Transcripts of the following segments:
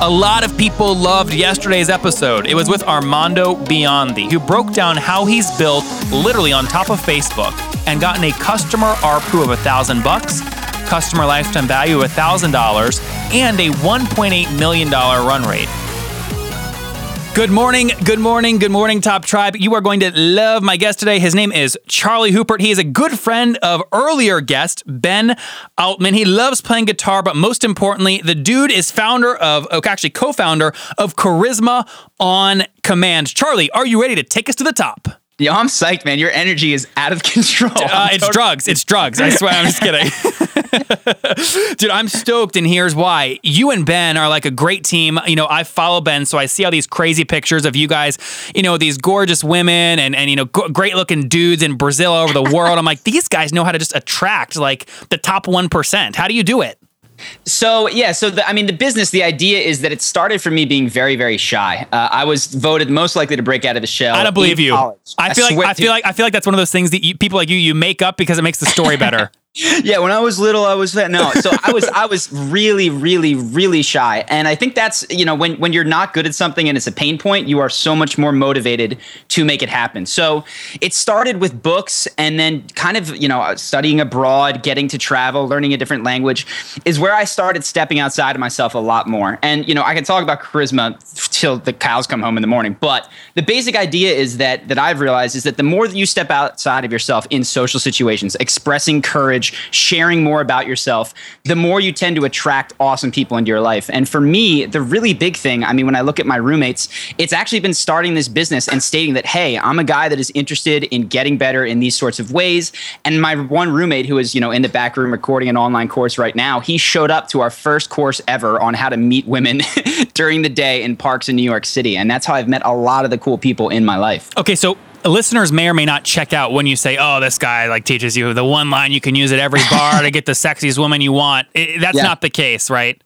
A lot of people loved yesterday's episode. It was with Armando Biondi, who broke down how he's built literally on top of Facebook and gotten a customer ARPU of $1,000, customer lifetime value of $1,000, and a $1.8 million run rate. Good morning, good morning, good morning, Top Tribe. You are going to love my guest today. His name is Charlie Hoopert. He is a good friend of earlier guest, Ben Altman. He loves playing guitar, but most importantly, the dude is co-founder of Charisma on Command. Charlie, are you ready to take us to the top? Yeah, I'm psyched, man. Your energy is out of control. It's drugs. I swear, I'm just kidding. Dude, I'm stoked, and here's why. You and Ben are like a great team. You know, I follow Ben, so I see all these crazy pictures of you guys, you know, these gorgeous women and you know, great-looking dudes in Brazil all over the world. I'm like, these guys know how to just attract, like, the top 1%. How do you do it? So the business, the idea is that it started for me being very, very shy. I was voted most likely to break out of the shell. I don't believe you. College. I feel like that's one of those things that people like you make up because it makes the story better. Yeah, when I was little, I was that. No, so I was really, really, really shy, and I think that's, you know, when you're not good at something and it's a pain point, you are so much more motivated to make it happen. So it started with books, and then kind of, you know, studying abroad, getting to travel, learning a different language is where I started stepping outside of myself a lot more. And you know, I can talk about charisma till the cows come home in the morning, but the basic idea is that I've realized is that the more that you step outside of yourself in social situations, expressing courage, sharing more about yourself, the more you tend to attract awesome people into your life. And for me, the really big thing, I mean, when I look at my roommates, it's actually been starting this business and stating that, hey, I'm a guy that is interested in getting better in these sorts of ways. And my one roommate who is, you know, in the back room recording an online course right now, he showed up to our first course ever on how to meet women during the day in parks in New York City. And that's how I've met a lot of the cool people in my life. Okay, so listeners may or may not check out when you say, oh, this guy like teaches you the one line you can use at every bar to get the sexiest woman you want. That's not the case, right?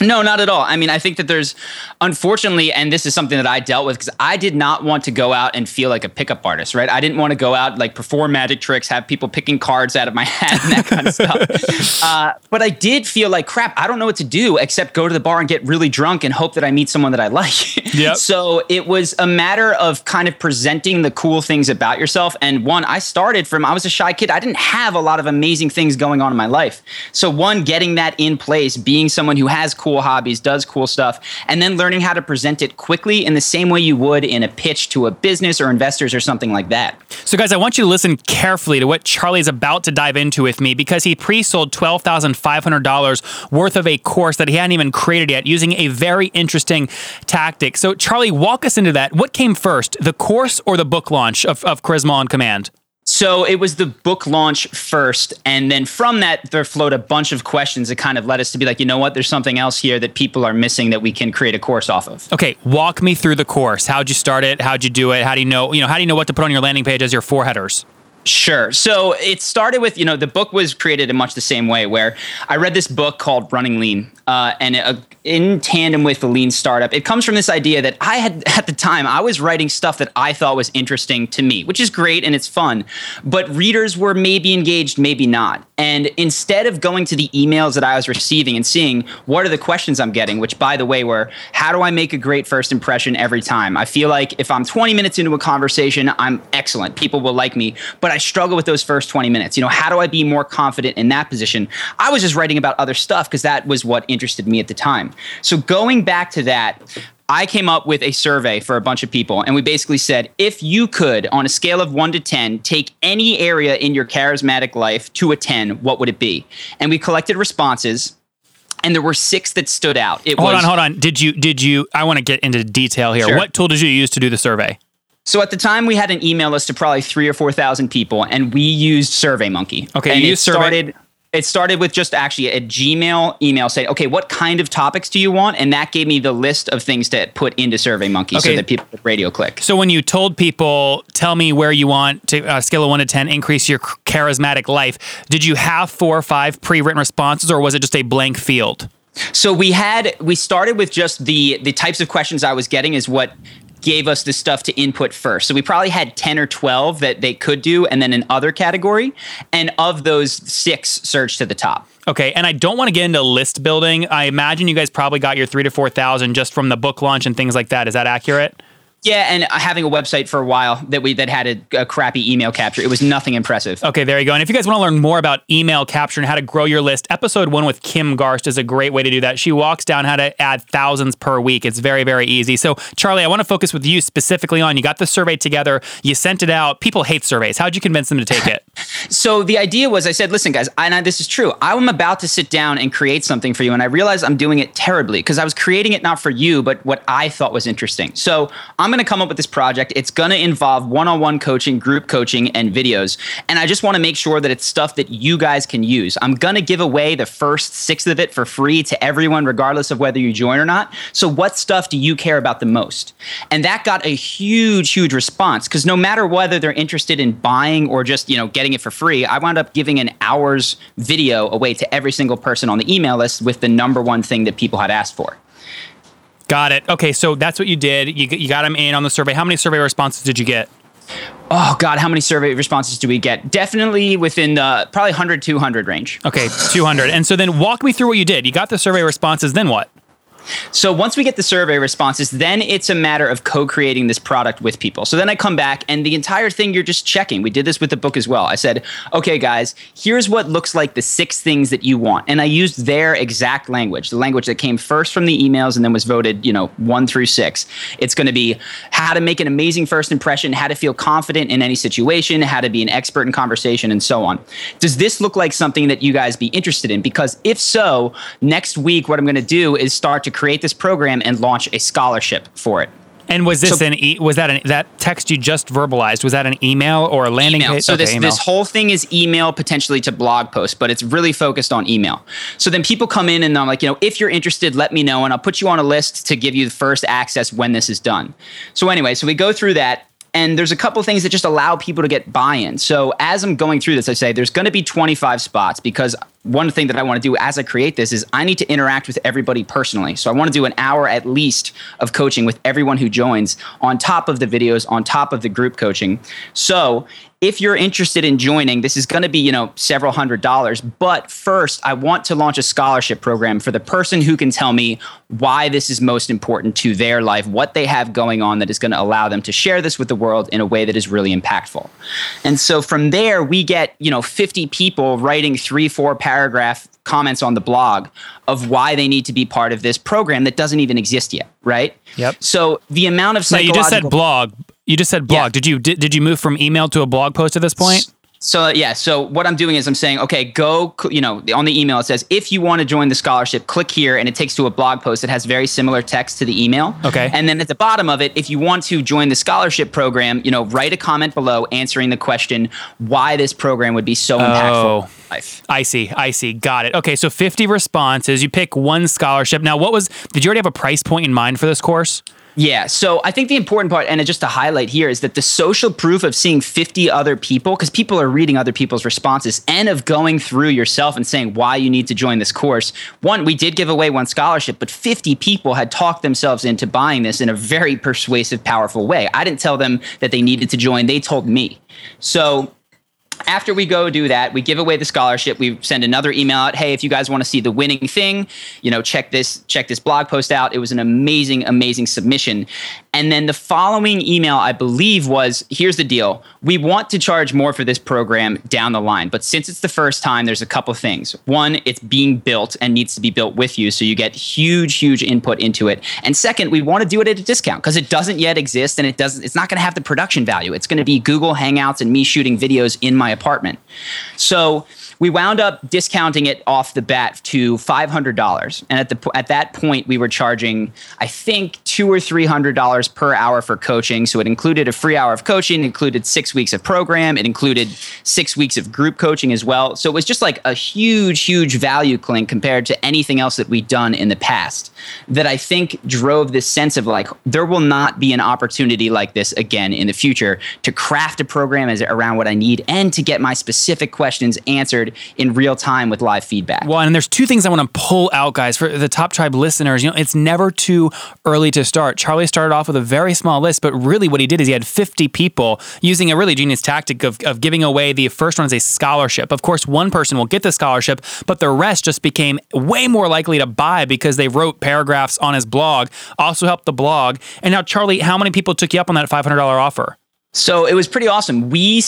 No, not at all. I mean, I think that there's, unfortunately, and this is something that I dealt with because I did not want to go out and feel like a pickup artist, right? I didn't want to go out, like, perform magic tricks, have people picking cards out of my hat and that kind of stuff. But I did feel like, crap, I don't know what to do except go to the bar and get really drunk and hope that I meet someone that I like. Yep. So it was a matter of kind of presenting the cool things about yourself. And one, I was a shy kid. I didn't have a lot of amazing things going on in my life. So one, getting that in place, being someone who has cool hobbies, does cool stuff, and then learning how to present it quickly in the same way you would in a pitch to a business or investors or something like that. So guys, I want you to listen carefully to what Charlie's about to dive into with me because he pre-sold $12,500 worth of a course that he hadn't even created yet using a very interesting tactic. So Charlie, walk us into that. What came first, the course or the book launch of Charisma on Command? So it was the book launch first, and then from that, there flowed a bunch of questions that kind of led us to be like, you know what, there's something else here that people are missing that we can create a course off of. Okay, walk me through the course. How'd you start it? How'd you do it? How do you know what to put on your landing page as your four headers? Sure. So it started with, you know, the book was created in much the same way where I read this book called Running Lean, in tandem with the Lean Startup. It comes from this idea that I had at the time, I was writing stuff that I thought was interesting to me, which is great and it's fun, but readers were maybe engaged, maybe not. And instead of going to the emails that I was receiving and seeing what are the questions I'm getting, which by the way, were how do I make a great first impression every time? I feel like if I'm 20 minutes into a conversation, I'm excellent. People will like me, but I struggle with those first 20 minutes. You know, how do I be more confident in that position? I was just writing about other stuff because that was what interested me at the time. So going back to that, I came up with a survey for a bunch of people, and we basically said, if you could, on a scale of 1 to 10, take any area in your charismatic life to a 10, what would it be? And we collected responses, and there were 6 that stood out. Hold on. Did you? I want to get into detail here. Sure. What tool did you use to do the survey? So at the time, we had an email list of probably 3,000 or 4,000 people, and we used SurveyMonkey. Okay, and you used SurveyMonkey. It started with just actually a Gmail email saying, okay, what kind of topics do you want? And that gave me the list of things to put into SurveyMonkey so that people could radio click. So when you told people, tell me where you want to, scale of 1 to 10, increase your charismatic life, did you have 4 or 5 pre-written responses, or was it just a blank field? So we started with just the types of questions I was getting is what gave us the stuff to input first. So we probably had 10 or 12 that they could do, and then an other category. And of those, 6 surged to the top. Okay, and I don't want to get into list building. I imagine you guys probably got your 3,000 to 4,000 just from the book launch and things like that. Is that accurate? Yeah, and having a website for a while that had a crappy email capture. It was nothing impressive. Okay, there you go. And if you guys want to learn more about email capture and how to grow your list, episode 1 with Kim Garst is a great way to do that. She walks down how to add thousands per week. It's very, very easy. So, Charlie, I want to focus with you specifically on, you got the survey together, you sent it out. People hate surveys. How'd you convince them to take it? So the idea was, I said, listen, guys, this is true. I'm about to sit down and create something for you. And I realized I'm doing it terribly because I was creating it not for you, but what I thought was interesting. So I'm going to come up with this project. It's going to involve one-on-one coaching, group coaching, and videos. And I just want to make sure that it's stuff that you guys can use. I'm going to give away the first 6th of it for free to everyone, regardless of whether you join or not. So what stuff do you care about the most? And that got a huge, huge response, because no matter whether they're interested in buying or just, getting it for free, I wound up giving an hour's video away to every single person on the email list with the #1 thing that people had asked for. Got it. Okay, so that's what you did. You got them in on the survey. How many survey responses did you get? Oh, God, how many survey responses do we get? Definitely within probably 100, 200 range. Okay, 200. And so then walk me through what you did. You got the survey responses, then what? So once we get the survey responses, then it's a matter of co-creating this product with people. So then I come back and the entire thing, you're just checking. We did this with the book as well. I said, okay, guys, here's what looks like the 6 things that you want. And I used their exact language, the language that came first from the emails and then was voted, 1 through 6. It's going to be how to make an amazing first impression, how to feel confident in any situation, how to be an expert in conversation, and so on. Does this look like something that you guys be interested in? Because if so, next week, what I'm going to do is start to create this program and launch a scholarship for it. And was this that text you just verbalized, was that an email or a landing page? So this whole thing is email, potentially to blog posts, but it's really focused on email. So then people come in and I'm like, if you're interested, let me know and I'll put you on a list to give you the first access when this is done. So anyway, so we go through that. And there's a couple things that just allow people to get buy-in. So as I'm going through this, I say there's going to be 25 spots, because one thing that I want to do as I create this is I need to interact with everybody personally. So I want to do an hour at least of coaching with everyone who joins, on top of the videos, on top of the group coaching. So if you're interested in joining, this is going to be, several $100s. But first, I want to launch a scholarship program for the person who can tell me why this is most important to their life, what they have going on that is going to allow them to share this with the world in a way that is really impactful. And so from there, we get, 50 people writing 3-4 paragraph comments on the blog of why they need to be part of this program that doesn't even exist yet, right? Yep. So the amount of psychological... Now, you just said blog. Yeah. Did you move from email to a blog post at this point? So what I'm doing is I'm saying, okay, go, on the email it says, if you want to join the scholarship, click here, and it takes to a blog post that has very similar text to the email. Okay. And then at the bottom of it, if you want to join the scholarship program, write a comment below answering the question why this program would be so impactful. I see. Got it. Okay, so 50 responses. You pick one scholarship. Now, did you already have a price point in mind for this course? Yeah. So I think the important part, and just to highlight here, is that the social proof of seeing 50 other people, because people are reading other people's responses, and of going through yourself and saying why you need to join this course. One, we did give away one scholarship, but 50 people had talked themselves into buying this in a very persuasive, powerful way. I didn't tell them that they needed to join. They told me. So after we go do that, we give away the scholarship. We send another email out. Hey, if you guys want to see the winning thing, check this blog post out. It was an amazing, amazing submission. And then the following email, I believe, was, here's the deal. We want to charge more for this program down the line, but since it's the first time, there's a couple things. One, it's being built and needs to be built with you, so you get huge, huge input into it. And second, we want to do it at a discount because it doesn't yet exist, and it's not going to have the production value. It's going to be Google Hangouts and me shooting videos in my apartment. So we wound up discounting it off the bat to $500. And at that point, we were charging, I think, $200 or $300 $2 per hour for coaching. So it included a free hour of coaching, included 6 weeks of program. It included 6 weeks of group coaching as well. So it was just like a huge, huge value clink compared to anything else that we'd done in the past that I think drove this sense of like, there will not be an opportunity like this again in the future to craft a program as around what I need and to get my specific questions answered in real time with live feedback. Well, and there's two things I want to pull out, guys, for the Top Tribe listeners. You know, it's never too early to start. Charlie started off with a very small list, but really what he did is he had 50 people using a really genius tactic of giving away the first one as a scholarship. Of course, one person will get the scholarship, but the rest just became way more likely to buy because they wrote paragraphs on his blog, also helped the blog. And now, Charlie, how many people took you up on that $500 offer? So it was pretty awesome. We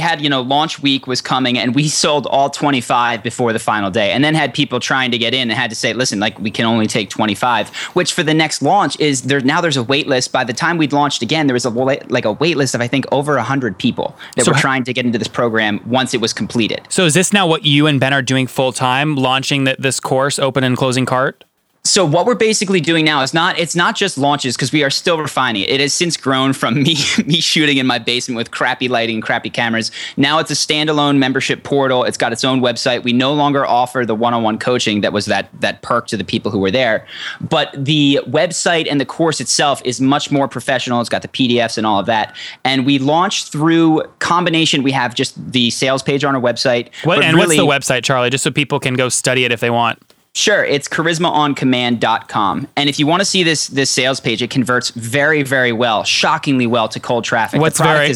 had, you know, launch week was coming and we sold all 25 before the final day and then had people trying to get in and had to say, listen, like we can only take 25, which for the next launch is there. Now there's a wait list. By the time we'd launched again, there was a wait list of, I think, over 100 people that were trying to get into this program once it was completed. So is this now what you and Ben are doing full time, launching this course, open and closing cart? So what we're basically doing now is it's not just launches because we are still refining it. It has since grown from me shooting in my basement with crappy lighting, crappy cameras. Now it's a standalone membership portal. It's got its own website. We no longer offer the one-on-one coaching that was that perk to the people who were there. But the website and the course itself is much more professional. It's got the PDFs and all of that. And we launched through combination. We have just the sales page on our website. What's the website, Charlie? Just so people can go study it if they want. Sure. It's charismaoncommand.com. And if you want to see this sales page, it converts very, very well, shockingly well to cold traffic. What's very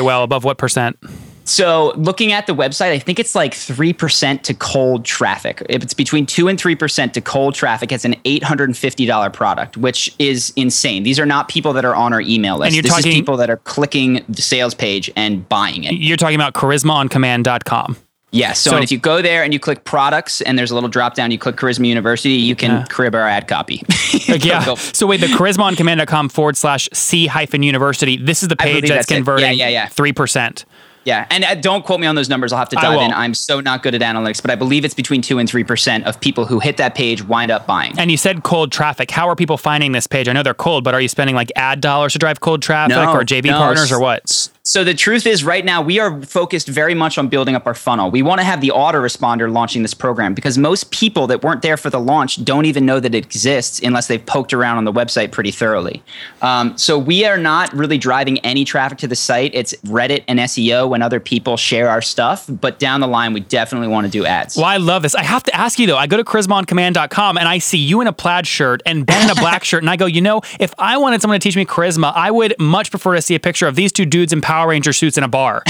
well? Above what percent? So looking at the website, I think it's like 3% to cold traffic. It's between 2 and 3% to cold traffic. It's an $850 product, which is insane. These are not people that are on our email list. This is people that are clicking the sales page and buying it. You're talking about charismaoncommand.com. Yeah. So and if you go there and you click products and there's a little drop down, you click Charisma University, you can crib our ad copy. Yeah. Go. So wait, the charismaoncommand.com/C-university. This is the page that's converting 3%. Yeah. And don't quote me on those numbers. I'll have to dive in. I'm so not good at analytics, but I believe it's between 2 and 3% of people who hit that page wind up buying. And you said cold traffic. How are people finding this page? I know they're cold, but are you spending like ad dollars to drive cold traffic or JV partners or what? So the truth is right now we are focused very much on building up our funnel. We want to have the autoresponder launching this program because most people that weren't there for the launch don't even know that it exists unless they've poked around on the website pretty thoroughly. So we are not really driving any traffic to the site. It's Reddit and SEO when other people share our stuff. But down the line, we definitely want to do ads. Well, I love this. I have to ask you though, I go to charismaoncommand.com and I see you in a plaid shirt and Ben in a black shirt. And I go, you know, if I wanted someone to teach me charisma, I would much prefer to see a picture of these two dudes in Power Ranger suits in a bar.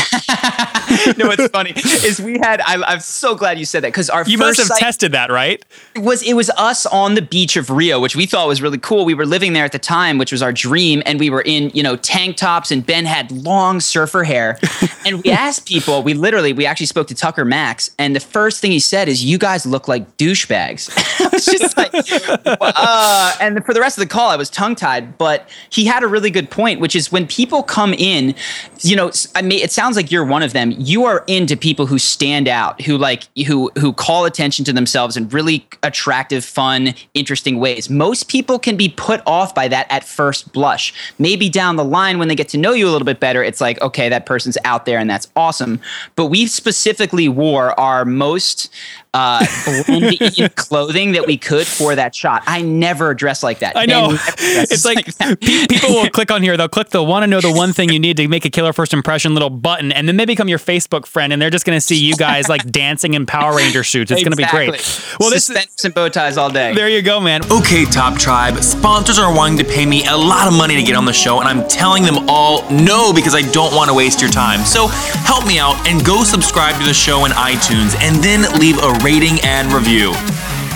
No, what's funny is we had, I'm so glad you said that because our first must have tested that, right? It was us on the beach of Rio, which we thought was really cool. We were living there at the time, which was our dream. And we were in, you know, tank tops and Ben had long surfer hair. And we asked people, we actually spoke to Tucker Max. And the first thing he said is, you guys look like douchebags. I was just like, and for the rest of the call, I was tongue tied, but he had a really good point, which is when people come in, you know, I mean, it sounds like you're one of them. You are into people who stand out, who call attention to themselves in really attractive, fun, interesting ways. Most people can be put off by that at first blush. Maybe down the line when they get to know you a little bit better, it's like, okay, that person's out there and that's awesome. But we specifically wore our most blend in clothing that we could for that shot. I never dress like that. I know. It's like people will click on here. They'll click the want to know the one thing you need to make a killer first impression little button, and then they become your Facebook friend, and they're just going to see you guys like dancing in Power Ranger suits. It's going to be great. Well, suspenders and bow ties all day. There you go, man. Okay, Top Tribe. Sponsors are wanting to pay me a lot of money to get on the show, and I'm telling them all no because I don't want to waste your time. So help me out and go subscribe to the show in iTunes, and then leave a rating and review.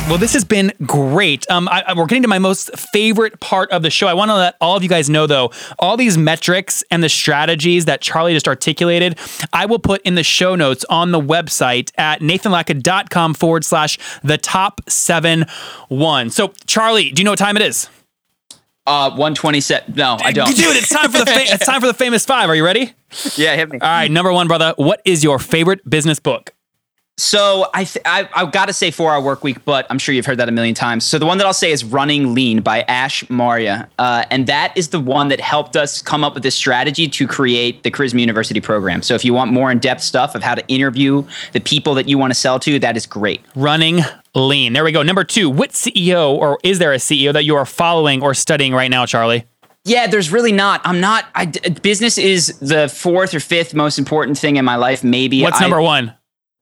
Well, this has been great. We're getting to my most favorite part of the show. I want to let all of you guys know, though, all these metrics and the strategies that Charlie just articulated, I will put in the show notes on the website at nathanlatka.com/the top71. So, Charlie, do you know what time it is? 127. No, I don't. Dude, it's time for the famous five. Are you ready? Yeah, hit me. All right, number 1, brother. What is your favorite business book? So I've got to say 4-Hour Workweek, but I'm sure you've heard that a million times. So the one that I'll say is Running Lean by Ash Maurya. And that is the one that helped us come up with this strategy to create the Charisma University program. So if you want more in-depth stuff of how to interview the people that you want to sell to, that is great. Running Lean. There we go. Number 2, what CEO or is there a CEO that you are following or studying right now, Charlie? Yeah, there's really not. Business is the 4th or 5th most important thing in my life, maybe. What's number 1?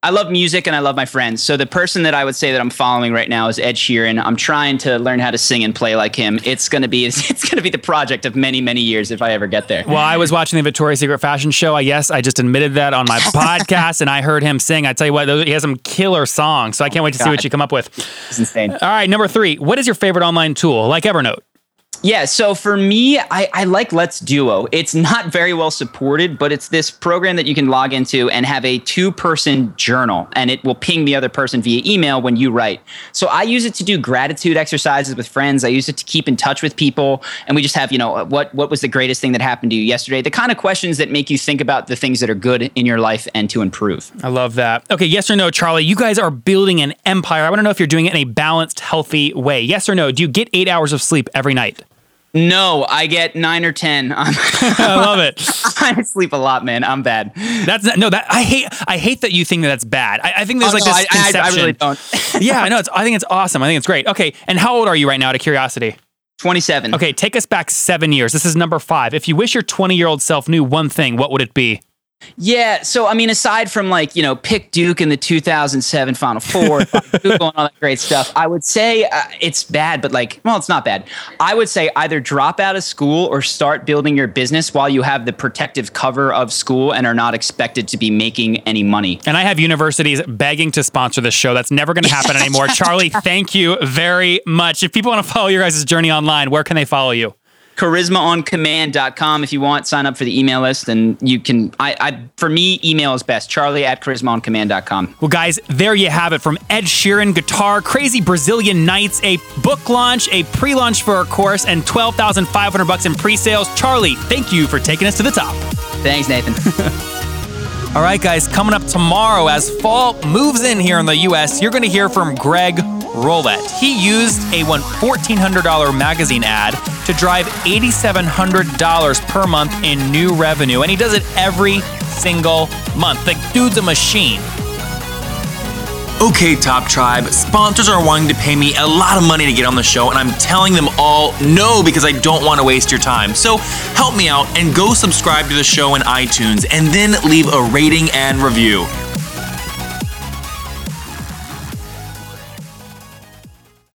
I love music and I love my friends. So the person that I would say that I'm following right now is Ed Sheeran. I'm trying to learn how to sing and play like him. It's gonna be the project of many, many years if I ever get there. Well, I was watching the Victoria's Secret fashion show. I guess I just admitted that on my podcast, and I heard him sing. I tell you what, he has some killer songs. So I can't wait to see what you come up with. It's insane. All right, number 3. What is your favorite online tool, like Evernote? Yeah, so for me, I like Let's Duo. It's not very well supported, but it's this program that you can log into and have a 2-person journal, and it will ping the other person via email when you write. So I use it to do gratitude exercises with friends. I use it to keep in touch with people, and we just have, what was the greatest thing that happened to you yesterday? The kind of questions that make you think about the things that are good in your life and to improve. I love that. Okay, yes or no, Charlie, you guys are building an empire. I want to know if you're doing it in a balanced, healthy way. Yes or no, do you get 8 hours of sleep every night? No, I get 9 or 10. I love it. I sleep a lot, man. I'm bad. That's not, no. That I hate that you think that's bad. I think there's this conception. I really don't. Yeah, I know. I think it's awesome. I think it's great. Okay, and how old are you right now? Out of curiosity. 27. Okay, take us back 7 years. This is number 5. If you wish your 20-year-old self knew one thing, what would it be? Yeah, so I mean, aside from pick Duke in the 2007 Final Four, Google and all that great stuff, I would say it's bad, but it's not bad. I would say either drop out of school or start building your business while you have the protective cover of school and are not expected to be making any money. And I have universities begging to sponsor this show. That's never going to happen anymore. Charlie, thank you very much. If people want to follow your guys' journey online, where can they follow you? CharismaOnCommand.com. If you want, sign up for the email list and you can, for me, email is best. Charlie@CharismaOnCommand.com. Well, guys, there you have it. From Ed Sheeran guitar, Crazy Brazilian Nights, a book launch, a pre-launch for our course, and $12,500 in pre-sales. Charlie, thank you for taking us to the top. Thanks, Nathan. All right, guys, coming up tomorrow, as fall moves in here in the U.S., you're going to hear from Greg Roulette. He used a $1,400 magazine ad to drive $8,700 per month in new revenue, and he does it every single month. The dude's a machine. Okay, Top Tribe, sponsors are wanting to pay me a lot of money to get on the show, and I'm telling them all no because I don't want to waste your time. So help me out and go subscribe to the show in iTunes and then leave a rating and review.